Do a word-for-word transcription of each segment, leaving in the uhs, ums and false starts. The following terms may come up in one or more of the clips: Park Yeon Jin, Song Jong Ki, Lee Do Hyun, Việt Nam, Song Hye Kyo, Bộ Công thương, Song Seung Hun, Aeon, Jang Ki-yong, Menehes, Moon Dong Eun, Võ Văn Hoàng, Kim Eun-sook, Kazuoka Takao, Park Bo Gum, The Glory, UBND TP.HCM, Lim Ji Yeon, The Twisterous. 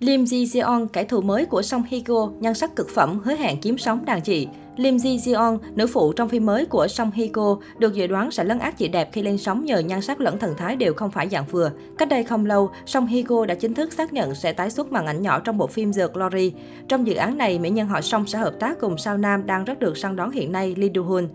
Lim Ji Yeon, kẻ thù mới của Song Hye Kyo, nhan sắc cực phẩm, hứa hẹn kiếm sống đàn chị. Lim Ji Yeon, nữ phụ trong phim mới của Song Hye Kyo, được dự đoán sẽ lấn át chị đẹp khi lên sóng nhờ nhan sắc lẫn thần thái đều không phải dạng vừa. Cách đây không lâu, Song Hye Kyo đã chính thức xác nhận sẽ tái xuất màn ảnh nhỏ trong bộ phim The Glory. Trong dự án này, mỹ nhân họ Song sẽ hợp tác cùng sao nam đang rất được săn đón hiện nay, Lee Do Hyun.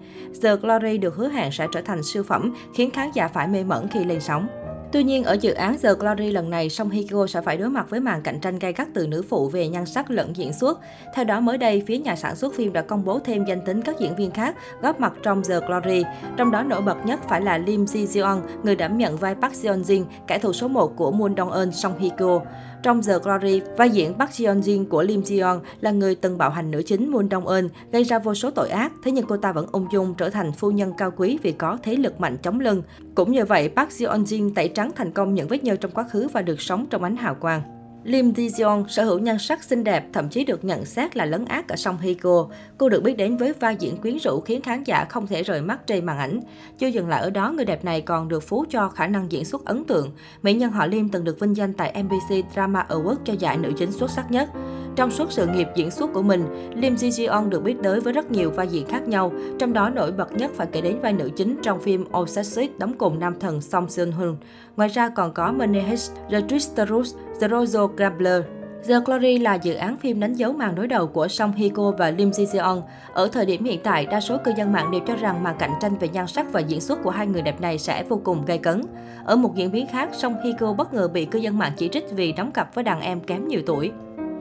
The Glory được hứa hẹn sẽ trở thành siêu phẩm, khiến khán giả phải mê mẩn khi lên sóng. Tuy nhiên, ở dự án The Glory lần này, Song Hye Kyo sẽ phải đối mặt với màn cạnh tranh gay gắt từ nữ phụ về nhan sắc lẫn diễn xuất. Theo đó, mới đây, phía nhà sản xuất phim đã công bố thêm danh tính các diễn viên khác góp mặt trong The Glory. Trong đó, nổi bật nhất phải là Lim Ji Yeon, người đảm nhận vai Park Yeon Jin, kẻ thù số một của Moon Dong Eun, Song Hye Kyo. Trong The Glory, vai diễn Park Yeon Jin của Lim Ji Yeon là người từng bạo hành nữ chính Moon Dong Eun, gây ra vô số tội ác, thế nhưng cô ta vẫn ung dung trở thành phu nhân cao quý vì có thế lực mạnh chống lưng. Cũng như vậy, Park Yeon Jin tẩy trắng thành công những vết nhơ trong quá khứ và được sống trong ánh hào quang. Lim Ji Yeon sở hữu nhan sắc xinh đẹp, thậm chí được nhận xét là lấn át ở Song Hye Kyo. Cô được biết đến với vai diễn quyến rũ khiến khán giả không thể rời mắt trên màn ảnh. Chưa dừng lại ở đó, người đẹp này còn được phú cho khả năng diễn xuất ấn tượng. Mỹ nhân họ Lim từng được vinh danh tại em bê xê Drama Awards cho giải nữ chính xuất sắc nhất. Trong suốt sự nghiệp diễn xuất của mình, Lim Ji Yeon được biết tới với rất nhiều vai diễn khác nhau, trong đó nổi bật nhất phải kể đến vai nữ chính trong phim Obsessed đóng cùng nam thần Song Seung Hun. Ngoài ra còn có Menehes, The Twisterous, The Royal Gambler. The Glory là dự án phim đánh dấu màn đối đầu của Song Hye Kyo và Lim Ji Yeon. Ở thời điểm hiện tại, đa số cư dân mạng đều cho rằng màn cạnh tranh về nhan sắc và diễn xuất của hai người đẹp này sẽ vô cùng gay cấn. Ở một diễn biến khác, Song Hye Kyo bất ngờ bị cư dân mạng chỉ trích vì đóng cặp với đàn em kém nhiều tuổi.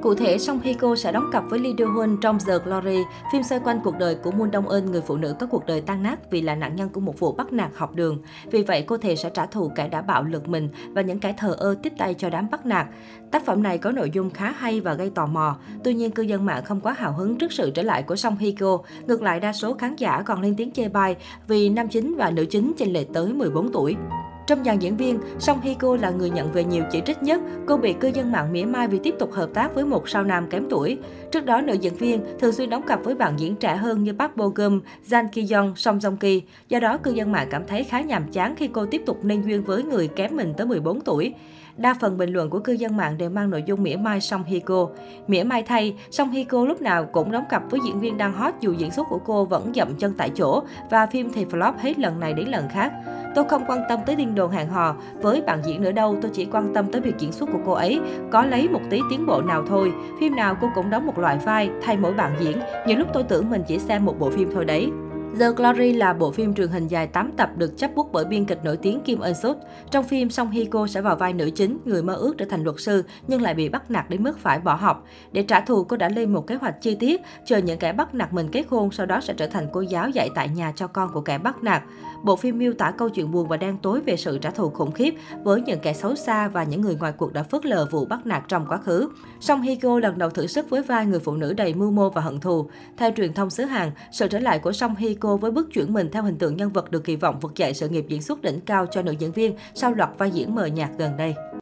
Cụ thể, Song Hye Kyo sẽ đóng cặp với Lee Do Hyun trong The Glory, phim xoay quanh cuộc đời của Moon Dong Eun, người phụ nữ có cuộc đời tan nát vì là nạn nhân của một vụ bắt nạt học đường. Vì vậy, cô thề sẽ trả thù kẻ đã bạo lực mình và những kẻ thờ ơ tiếp tay cho đám bắt nạt. Tác phẩm này có nội dung khá hay và gây tò mò. Tuy nhiên, cư dân mạng không quá hào hứng trước sự trở lại của Song Hye Kyo. Ngược lại, đa số khán giả còn lên tiếng chê bai vì nam chính và nữ chính chênh lệch tới mười bốn tuổi. Trong dàn diễn viên, Song Hye Kyo là người nhận về nhiều chỉ trích nhất. Cô bị cư dân mạng mỉa mai vì tiếp tục hợp tác với một sao nam kém tuổi. Trước đó, nữ diễn viên thường xuyên đóng cặp với bạn diễn trẻ hơn như Park Bo Gum, Jang Ki-yong, Song Jong Ki. Do đó, cư dân mạng cảm thấy khá nhàm chán khi cô tiếp tục nên duyên với người kém mình tới mười bốn tuổi. Đa phần bình luận của cư dân mạng đều mang nội dung mỉa mai Song Hye Kyo. Mỉa mai thay, Song Hye Kyo lúc nào cũng đóng cặp với diễn viên đang hot dù diễn xuất của cô vẫn dậm chân tại chỗ và phim thì flop hết lần này đến lần khác. Tôi không quan tâm tới tin đồn hẹn hò, với bạn diễn nữa đâu, tôi chỉ quan tâm tới việc diễn xuất của cô ấy, có lấy một tí tiến bộ nào thôi. Phim nào cô cũng đóng một loại vai, thay mỗi bạn diễn, nhiều lúc tôi tưởng mình chỉ xem một bộ phim thôi đấy. The Glory là bộ phim truyền hình dài tám tập được chấp bút bởi biên kịch nổi tiếng Kim Eun-sook. Trong phim, Song Hye Kyo sẽ vào vai nữ chính, người mơ ước trở thành luật sư nhưng lại bị bắt nạt đến mức phải bỏ học. Để trả thù, cô đã lên một kế hoạch chi tiết, chờ những kẻ bắt nạt mình kết hôn, sau đó sẽ trở thành cô giáo dạy tại nhà cho con của kẻ bắt nạt. Bộ phim miêu tả câu chuyện buồn và đen tối về sự trả thù khủng khiếp với những kẻ xấu xa và những người ngoài cuộc đã phớt lờ vụ bắt nạt trong quá khứ. Song Hye Kyo lần đầu thử sức với vai người phụ nữ đầy mưu mô và hận thù. Theo truyền thông xứ Hàn, sự trở lại của Song Hye Kyo Cô với bước chuyển mình theo hình tượng nhân vật được kỳ vọng vực dậy sự nghiệp diễn xuất đỉnh cao cho nữ diễn viên sau loạt vai diễn mờ nhạt gần đây.